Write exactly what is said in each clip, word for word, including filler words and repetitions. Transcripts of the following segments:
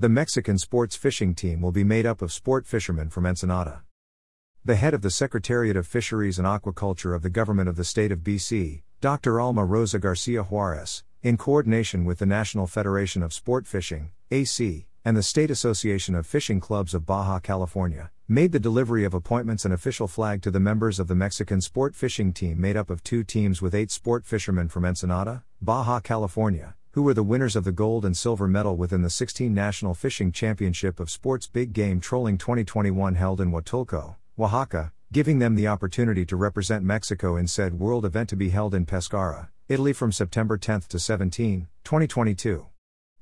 The Mexican sports fishing team will be made up of sport fishermen from Ensenada. The head of the Secretariat of Fisheries and Aquaculture of the Government of the State of B C, Doctor Alma Rosa Garcia Juarez, in coordination with the National Federation of Sport Fishing, A C, and the State Association of Fishing Clubs of Baja California, made the delivery of appointments an official flag to the members of the Mexican sport fishing team made up of two teams with eight sport fishermen from Ensenada, Baja California, who were the winners of the gold and silver medal within the sixteenth National Fishing Championship of Sports Big Game Trolling twenty twenty-one held in Huatulco, Oaxaca, giving them the opportunity to represent Mexico in said world event to be held in Pescara, Italy from September tenth to seventeenth, twenty twenty-two.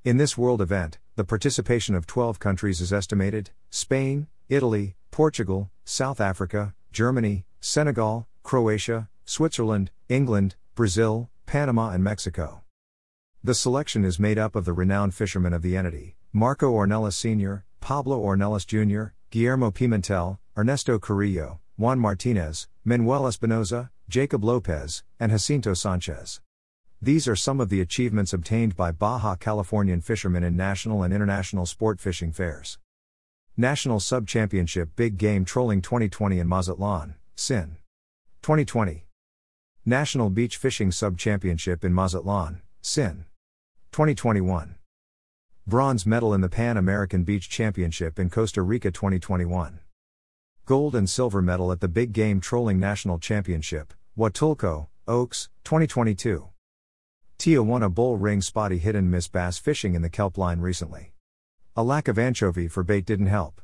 In this world event, the participation of twelve countries is estimated: Spain, Italy, Portugal, South Africa, Germany, Senegal, Croatia, Switzerland, England, Brazil, Panama and Mexico. The selection is made up of the renowned fishermen of the entity, Marco Ornelas Senior, Pablo Ornelas Junior, Guillermo Pimentel, Ernesto Carrillo, Juan Martinez, Manuel Espinosa, Jacob Lopez, and Jacinto Sanchez. These are some of the achievements obtained by Baja Californian fishermen in national and international sport fishing fairs. National Sub-Championship Big Game Trolling twenty twenty in Mazatlan, S I N. twenty twenty. National Beach Fishing Sub-Championship in Mazatlan, S I N. twenty twenty-one. Bronze medal in the Pan American Beach Championship in Costa Rica twenty twenty-one. Gold and silver medal at the Big Game Trolling National Championship, Huatulco, Oaks, twenty twenty-two. Tijuana bull ring spotty hit and miss bass fishing in the kelp line recently. A lack of anchovy for bait didn't help.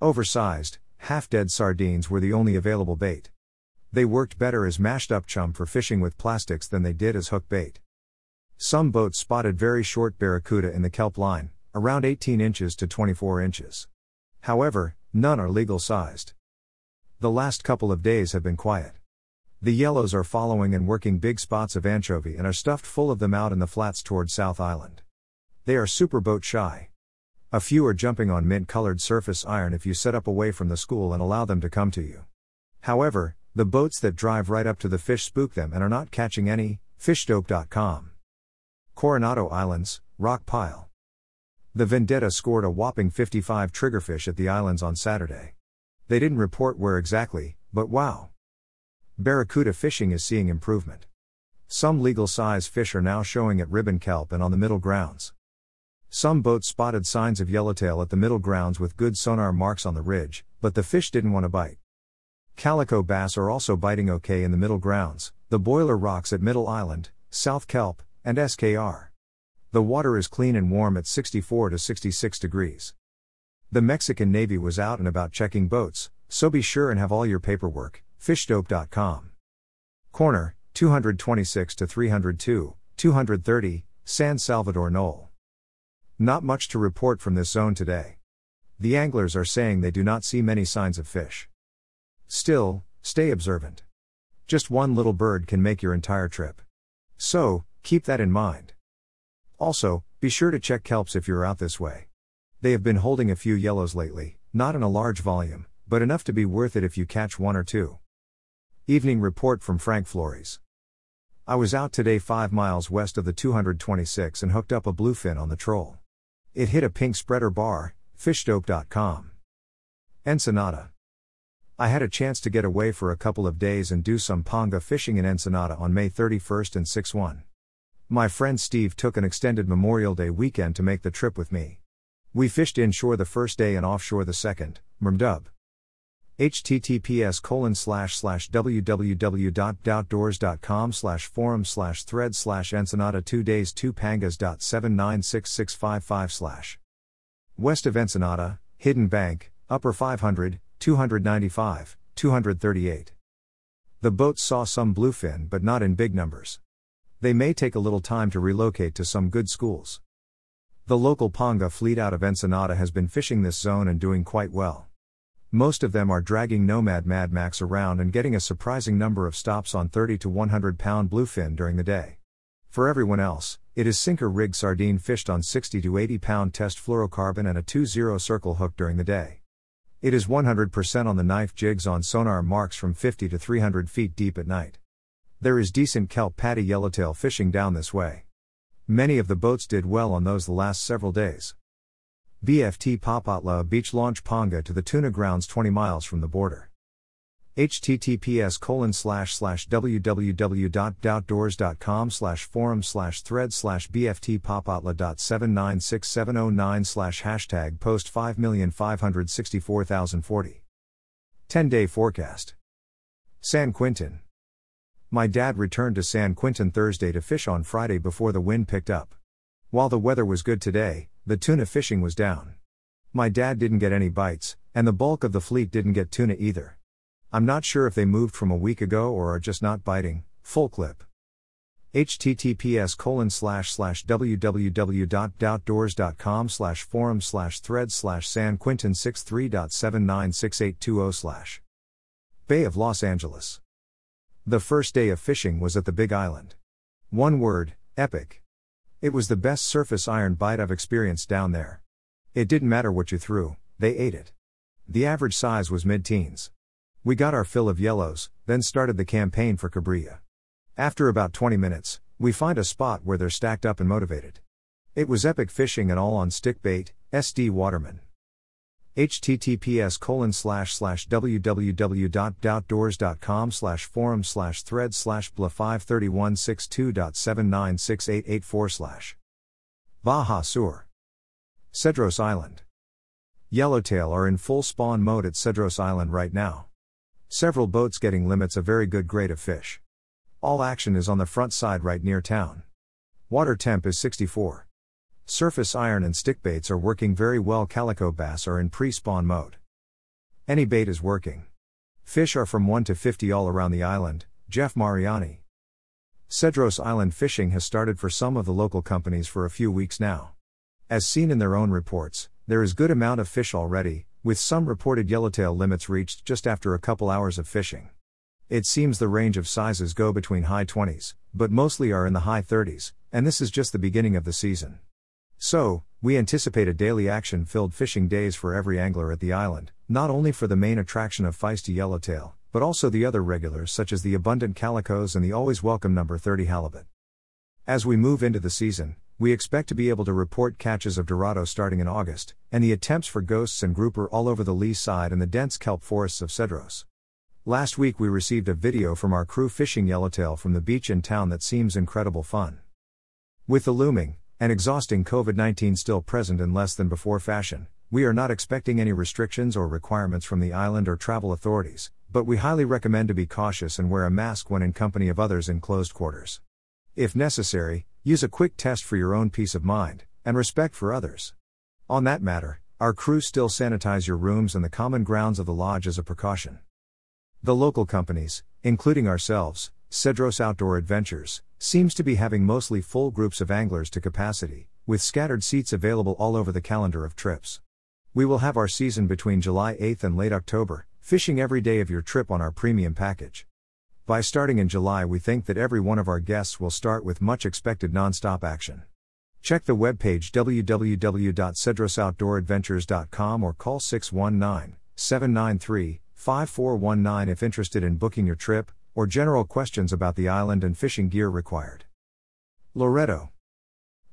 Oversized, half-dead sardines were the only available bait. They worked better as mashed-up chum for fishing with plastics than they did as hook bait. Some boats spotted very short barracuda in the kelp line, around eighteen inches to twenty-four inches. However, none are legal-sized. The last couple of days have been quiet. The yellows are following and working big spots of anchovy and are stuffed full of them out in the flats toward South Island. They are super boat shy. A few are jumping on mint-colored surface iron if you set up away from the school and allow them to come to you. However, the boats that drive right up to the fish spook them and are not catching any. fish dope dot com. Coronado Islands, Rock Pile. The Vendetta scored a whopping fifty-five triggerfish at the islands on Saturday. They didn't report where exactly, but wow. Barracuda fishing is seeing improvement. Some legal-size fish are now showing at ribbon kelp and on the middle grounds. Some boats spotted signs of yellowtail at the middle grounds with good sonar marks on the ridge, but the fish didn't want to bite. Calico bass are also biting okay in the middle grounds, the boiler rocks at Middle Island, South Kelp, and S K R. The water is clean and warm at sixty-four to sixty-six degrees. The Mexican Navy was out and about checking boats, so be sure and have all your paperwork. fish dope dot com. Corner, two twenty-six to three oh two, two thirty, San Salvador Knoll. Not much to report from this zone today. The anglers are saying they do not see many signs of fish. Still, stay observant. Just one little bird can make your entire trip. So, keep that in mind. Also, be sure to check kelps if you're out this way. They have been holding a few yellows lately, not in a large volume, but enough to be worth it if you catch one or two. Evening report from Frank Flores. I was out today five miles west of the two twenty-six and hooked up a bluefin on the troll. It hit a pink spreader bar, fish dope dot com. Ensenada. I had a chance to get away for a couple of days and do some panga fishing in Ensenada on May thirty-first and six one. My friend Steve took an extended Memorial Day weekend to make the trip with me. We fished inshore the first day and offshore the second, Mermdub. https colon slash slash www dot outdoors dot com slash forum slash thread slash ensenada two days two pangas dot seven nine six six five five slash. West of Ensenada, Hidden Bank, Upper five hundred, two ninety-five, two thirty-eight. The boats saw some bluefin but not in big numbers. They may take a little time to relocate to some good schools. The local panga fleet out of Ensenada has been fishing this zone and doing quite well. Most of them are dragging Nomad Mad Max around and getting a surprising number of stops on thirty to one hundred pound bluefin during the day. For everyone else, it is sinker rig sardine fished on sixty to eighty pound test fluorocarbon and a two zero circle hook during the day. It is one hundred percent on the knife jigs on sonar marks from fifty to three hundred feet deep at night. There is decent kelp patty yellowtail fishing down this way. Many of the boats did well on those the last several days. B F T Papatla Beach launch Panga to the tuna grounds twenty miles from the border. Https colon slash slash www.doutdoors.com slash forum slash thread slash bftpopatla.seven nine six seven zero nine slash hashtag post five million five hundred sixty-four thousand forty. ten-day forecast. San Quintin. My dad returned to San Quintin Thursday to fish on Friday before the wind picked up. While the weather was good today, the tuna fishing was down. My dad didn't get any bites, and the bulk of the fleet didn't get tuna either. I'm not sure if they moved from a week ago or are just not biting. Full clip. Https colon slash slash www.doutdoors.com slash forum slash thread slash San Quintin six three seven nine six eight two zero slash. Bay of Los Angeles. The first day of fishing was at the Big Island. One word, epic. It was the best surface iron bite I've experienced down there. It didn't matter what you threw, they ate it. The average size was mid-teens. We got our fill of yellows, then started the campaign for cabrilla. After about twenty minutes, we find a spot where they're stacked up and motivated. It was epic fishing and all on stick bait, S D Waterman. Https colon slash slash www.doutdoors.com slash forum slash thread slash bla five three one six two seven nine six eight eight four slash. Baja Sur. Cedros Island. Yellowtail are in full spawn mode at Cedros Island right now. Several boats getting limits a very good grade of fish. All action is on the front side right near town. Water temp is sixty-four. Surface iron and stick baits are working very well. Calico bass are in pre-spawn mode. Any bait is working. Fish are from one to fifty all around the island. Jeff Mariani. Cedros Island fishing has started for some of the local companies for a few weeks now. As seen in their own reports, there is good amount of fish already, with some reported yellowtail limits reached just after a couple hours of fishing. It seems the range of sizes go between high twenties, but mostly are in the high thirties, and this is just the beginning of the season. So, we anticipate a daily action-filled fishing days for every angler at the island, not only for the main attraction of feisty yellowtail, but also the other regulars such as the abundant calicos and the always welcome number thirty halibut. As we move into the season, we expect to be able to report catches of Dorado starting in August, and the attempts for ghosts and grouper all over the lee side and the dense kelp forests of Cedros. Last week we received a video from our crew fishing yellowtail from the beach in town that seems incredible fun. With the looming, and exhausting COVID nineteen still present in less than before fashion, we are not expecting any restrictions or requirements from the island or travel authorities, but we highly recommend to be cautious and wear a mask when in company of others in closed quarters. If necessary, use a quick test for your own peace of mind, and respect for others. On that matter, our crew still sanitize your rooms and the common grounds of the lodge as a precaution. The local companies, including ourselves, Cedros Outdoor Adventures, seems to be having mostly full groups of anglers to capacity, with scattered seats available all over the calendar of trips. We will have our season between July eighth and late October, fishing every day of your trip on our premium package. By starting in July, we think that every one of our guests will start with much expected non-stop action. Check the webpage w w w dot cedros outdoor adventures dot com or call six one nine seven nine three five four one nine if interested in booking your trip, or general questions about the island and fishing gear required. Loreto.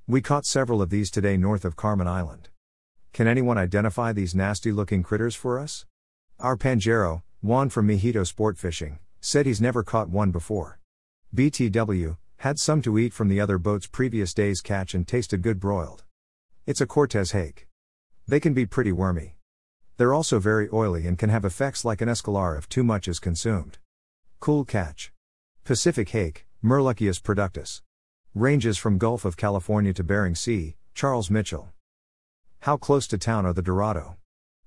We caught several of these today north of Carmen Island. Can anyone identify these nasty-looking critters for us? Our Panjero, Juan from Mejito Sport Fishing, said he's never caught one before. B T W, had some to eat from the other boat's previous day's catch and tasted good broiled. It's a Cortez hake. They can be pretty wormy. They're also very oily and can have effects like an escalar if too much is consumed. Cool catch. Pacific hake, Merluccius productus. Ranges from Gulf of California to Bering Sea, Charles Mitchell. How close to town are the Dorado?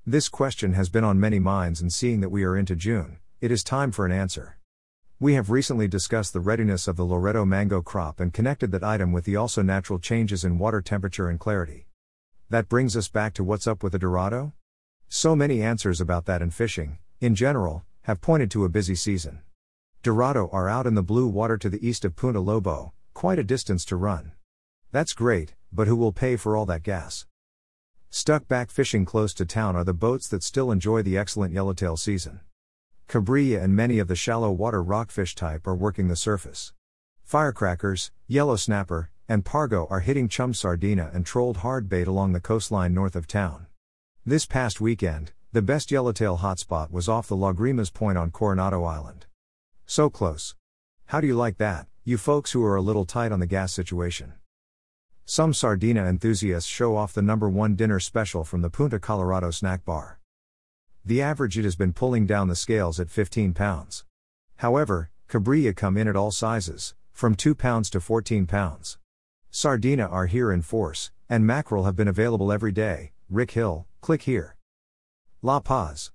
This question has been on many minds, and seeing that we are into June, it is time for an answer. We have recently discussed the readiness of the Loreto mango crop and connected that item with the also natural changes in water temperature and clarity. That brings us back to what's up with the Dorado? So many answers about that, and fishing, in general, have pointed to a busy season. Dorado are out in the blue water to the east of Punta Lobo, quite a distance to run. That's great, but who will pay for all that gas? Stuck back fishing close to town are the boats that still enjoy the excellent yellowtail season. Cabrilla and many of the shallow water rockfish type are working the surface. Firecrackers, yellow snapper, and pargo are hitting chum sardina and trolled hard bait along the coastline north of town. This past weekend, the best yellowtail hotspot was off the Lagrimas Point on Coronado Island. So close. How do you like that, you folks who are a little tight on the gas situation? Some sardina enthusiasts show off the number one dinner special from the Punta Colorado snack bar. The average it has been pulling down the scales at fifteen pounds. However, cabrilla come in at all sizes, from two pounds to fourteen pounds. Sardina are here in force, and mackerel have been available every day. Rick Hill, click here. La Paz.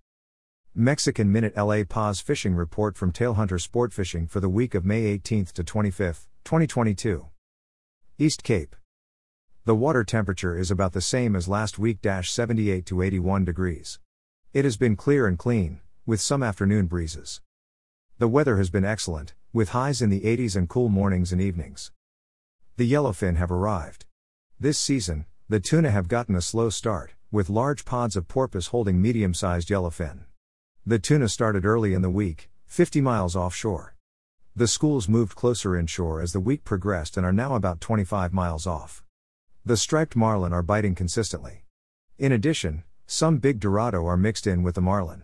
Mexican Minute La Paz Fishing Report from Tailhunter Sportfishing for the week of May eighteenth to twenty-fifth, twenty twenty-two. East Cape. The water temperature is about the same as last week, seventy-eight to eighty-one degrees. It has been clear and clean, with some afternoon breezes. The weather has been excellent, with highs in the eighties and cool mornings and evenings. The yellowfin have arrived. This season, the tuna have gotten a slow start, with large pods of porpoise holding medium-sized yellowfin. The tuna started early in the week, fifty miles offshore. The schools moved closer inshore as the week progressed and are now about twenty-five miles off. The striped marlin are biting consistently. In addition, some big dorado are mixed in with the marlin.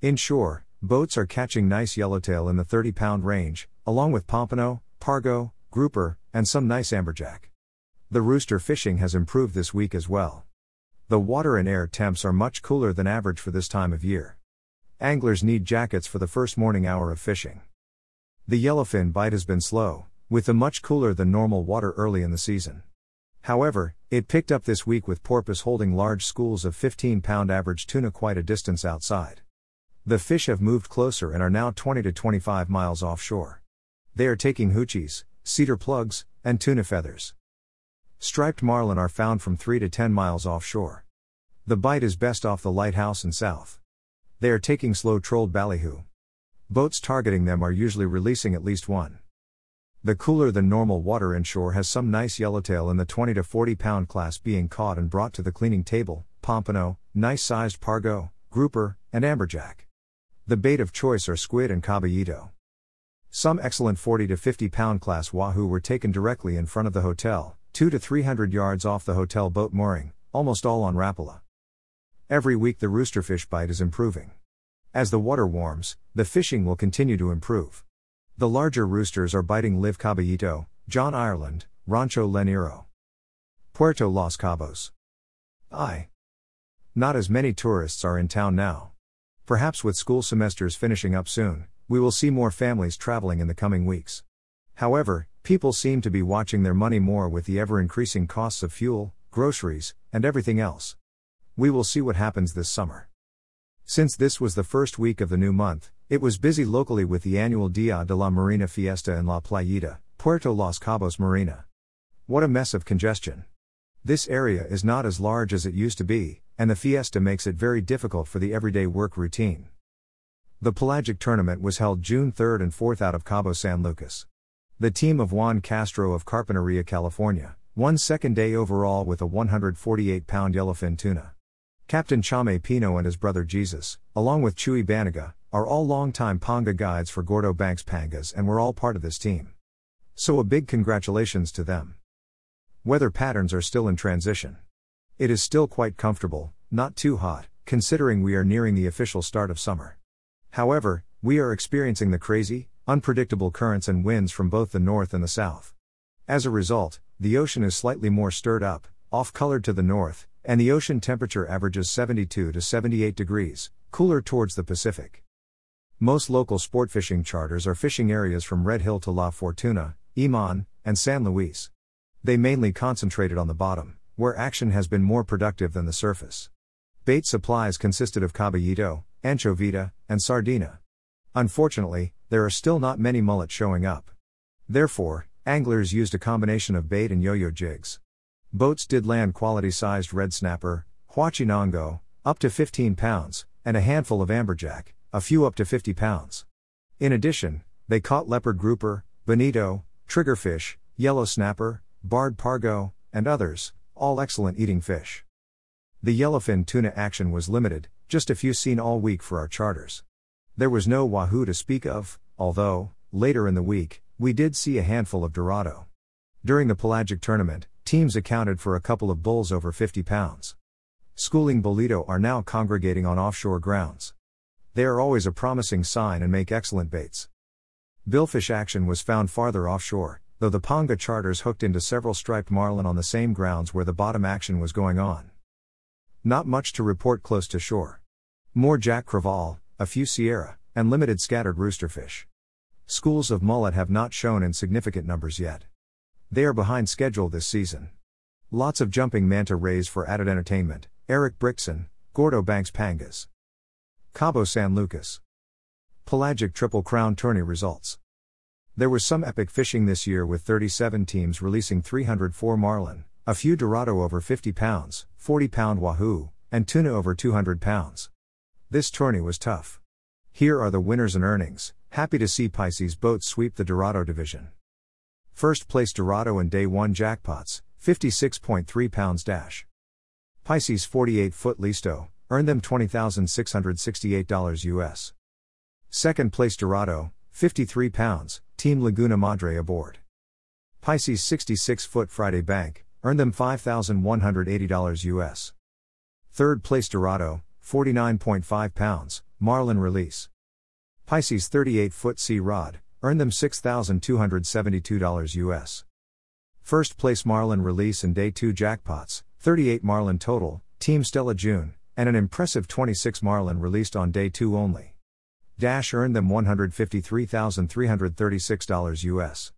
Inshore, boats are catching nice yellowtail in the thirty-pound range, along with pompano, pargo, grouper, and some nice amberjack. The rooster fishing has improved this week as well. The water and air temps are much cooler than average for this time of year. Anglers need jackets for the first morning hour of fishing. The yellowfin bite has been slow, with the much cooler than normal water early in the season. However, it picked up this week with porpoise holding large schools of fifteen-pound average tuna quite a distance outside. The fish have moved closer and are now twenty to twenty-five miles offshore. They are taking hoochies, cedar plugs, and tuna feathers. Striped marlin are found from three to ten miles offshore. The bite is best off the lighthouse and south. They are taking slow trolled ballyhoo. Boats targeting them are usually releasing at least one. The cooler than normal water inshore has some nice yellowtail in the twenty to forty pound class being caught and brought to the cleaning table, pompano, nice sized pargo, grouper, and amberjack. The bait of choice are squid and caballito. Some excellent forty to fifty pound class wahoo were taken directly in front of the hotel, two to three hundred yards off the hotel boat mooring, almost all on Rapala. Every week the roosterfish bite is improving. As the water warms, the fishing will continue to improve. The larger roosters are biting live caballito, John Ireland, Rancho Leniro. Puerto Los Cabos. I. Not as many tourists are in town now. Perhaps with school semesters finishing up soon, we will see more families traveling in the coming weeks. However, people seem to be watching their money more with the ever-increasing costs of fuel, groceries, and everything else. We will see what happens this summer. Since this was the first week of the new month, it was busy locally with the annual Dia de la Marina Fiesta in La Playita, Puerto Los Cabos Marina. What a mess of congestion. This area is not as large as it used to be, and the fiesta makes it very difficult for the everyday work routine. The pelagic tournament was held June third and fourth out of Cabo San Lucas. The team of Juan Castro of Carpinteria, California, won second day overall with a one hundred forty-eight pound yellowfin tuna. Captain Chame Pino and his brother Jesus, along with Chuy Banaga, are all longtime Panga guides for Gordo Banks Pangas and were all part of this team. So a big congratulations to them. Weather patterns are still in transition. It is still quite comfortable, not too hot, considering we are nearing the official start of summer. However, we are experiencing the crazy, unpredictable currents and winds from both the north and the south. As a result, the ocean is slightly more stirred up, off-colored to the north, and the ocean temperature averages seventy-two to seventy-eight degrees, cooler towards the Pacific. Most local sportfishing charters are fishing areas from Red Hill to La Fortuna, Iman, and San Luis. They mainly concentrated on the bottom, where action has been more productive than the surface. Bait supplies consisted of caballito, anchovita, and sardina. Unfortunately, there are still not many mullet showing up. Therefore, anglers used a combination of bait and yo-yo jigs. Boats did land quality-sized red snapper, huachinango, up to fifteen pounds, and a handful of amberjack, a few up to fifty pounds. In addition, they caught leopard grouper, bonito, triggerfish, yellow snapper, barred pargo, and others, all excellent eating fish. The yellowfin tuna action was limited, just a few seen all week for our charters. There was no wahoo to speak of, although, later in the week, we did see a handful of dorado. During the pelagic tournament, teams accounted for a couple of bulls over fifty pounds. Schooling bolito are now congregating on offshore grounds. They are always a promising sign and make excellent baits. Billfish action was found farther offshore, though the Panga charters hooked into several striped marlin on the same grounds where the bottom action was going on. Not much to report close to shore. More jack crevalle, a few sierra, and limited scattered roosterfish. Schools of mullet have not shown in significant numbers yet. They are behind schedule this season. Lots of jumping manta rays for added entertainment. Eric Brixen, Gordo Banks Pangas. Cabo San Lucas. Pelagic Triple Crown Tourney results. There was some epic fishing this year with thirty-seven teams releasing three hundred four marlin, a few dorado over fifty pounds, forty pound wahoo, and tuna over two hundred pounds. This tourney was tough. Here are the winners and earnings. Happy to see Pisces boats sweep the dorado division. First place dorado and day one jackpots, fifty-six point three pounds dash. Pisces forty-eight foot listo, earned them twenty thousand six hundred sixty-eight dollars U S. Second place dorado, fifty-three pounds, Team Laguna Madre aboard. Pisces sixty-six foot Friday bank, earned them five thousand one hundred eighty dollars U S. Third place dorado, forty-nine point five pounds, Marlin release. Pisces thirty-eight foot sea rod, earned them six thousand two hundred seventy-two dollars U S. First place marlin release and day two jackpots, thirty-eight marlin total, Team Stella June, and an impressive twenty-six marlin released on day two only. Dash earned them one hundred fifty-three thousand three hundred thirty-six dollars U S.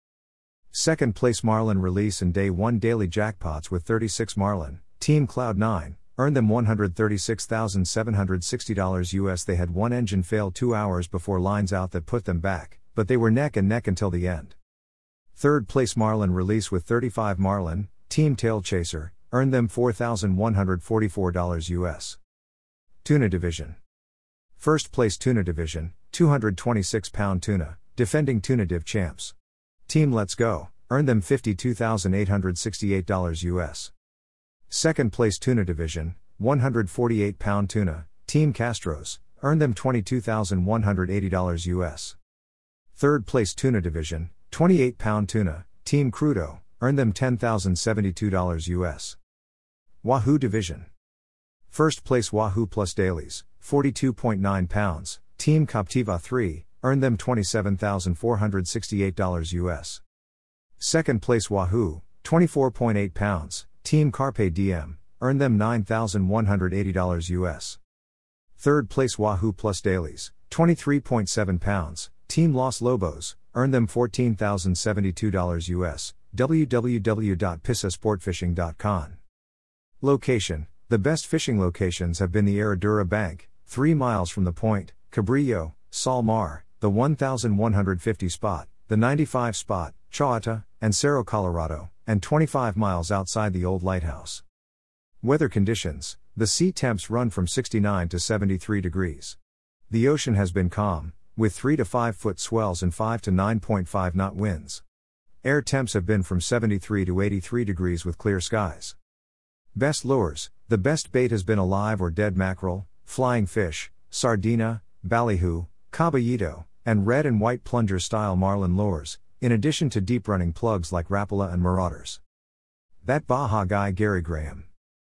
Second place marlin release and day one daily jackpots with thirty-six marlin, Team Cloud nine, earned them one hundred thirty-six thousand seven hundred sixty dollars U S. They had one engine fail two hours before lines out that put them back, but they were neck and neck until the end. Third place marlin release with thirty-five marlin, Team Tail Chaser, earned them four thousand one hundred forty-four dollars U S. Tuna division. First place tuna division, two hundred twenty-six pound tuna, defending tuna div champs. Team Let's Go, earned them fifty-two thousand eight hundred sixty-eight dollars U S. Second place tuna division, one hundred forty-eight pound tuna, Team Castros, earned them twenty-two thousand one hundred eighty dollars U S. Third place tuna division, twenty-eight pound tuna, Team Crudo, earned them ten thousand seventy-two dollars U S. Wahoo division. First place wahoo plus dailies, forty-two point nine pounds, Team Captiva three, earned them twenty-seven thousand four hundred sixty-eight dollars U S. Second place wahoo, twenty-four point eight pounds, Team Carpe Diem, earned them nine thousand one hundred eighty dollars U S. Third place wahoo plus dailies, twenty-three point seven pounds, Team Los Lobos, earned them fourteen thousand seventy-two dollars U S. w w w dot pisces sport fishing dot com. Location. The best fishing locations have been the Herradura Bank, three miles from the point, Cabrillo, Salmar, the one thousand one hundred fifty spot, the ninety-five spot, Chauta, and Cerro Colorado, and twenty-five miles outside the old lighthouse. Weather conditions. The sea temps run from sixty-nine to seventy-three degrees. The ocean has been calm, with three to five foot swells and five to nine point five knot winds. Air temps have been from seventy-three to eighty-three degrees with clear skies. Best lures. The best bait has been alive or dead mackerel, flying fish, sardina, ballyhoo, caballito, and red and white plunger-style marlin lures, in addition to deep-running plugs like Rapala and Marauders. That Baja guy Gary Graham.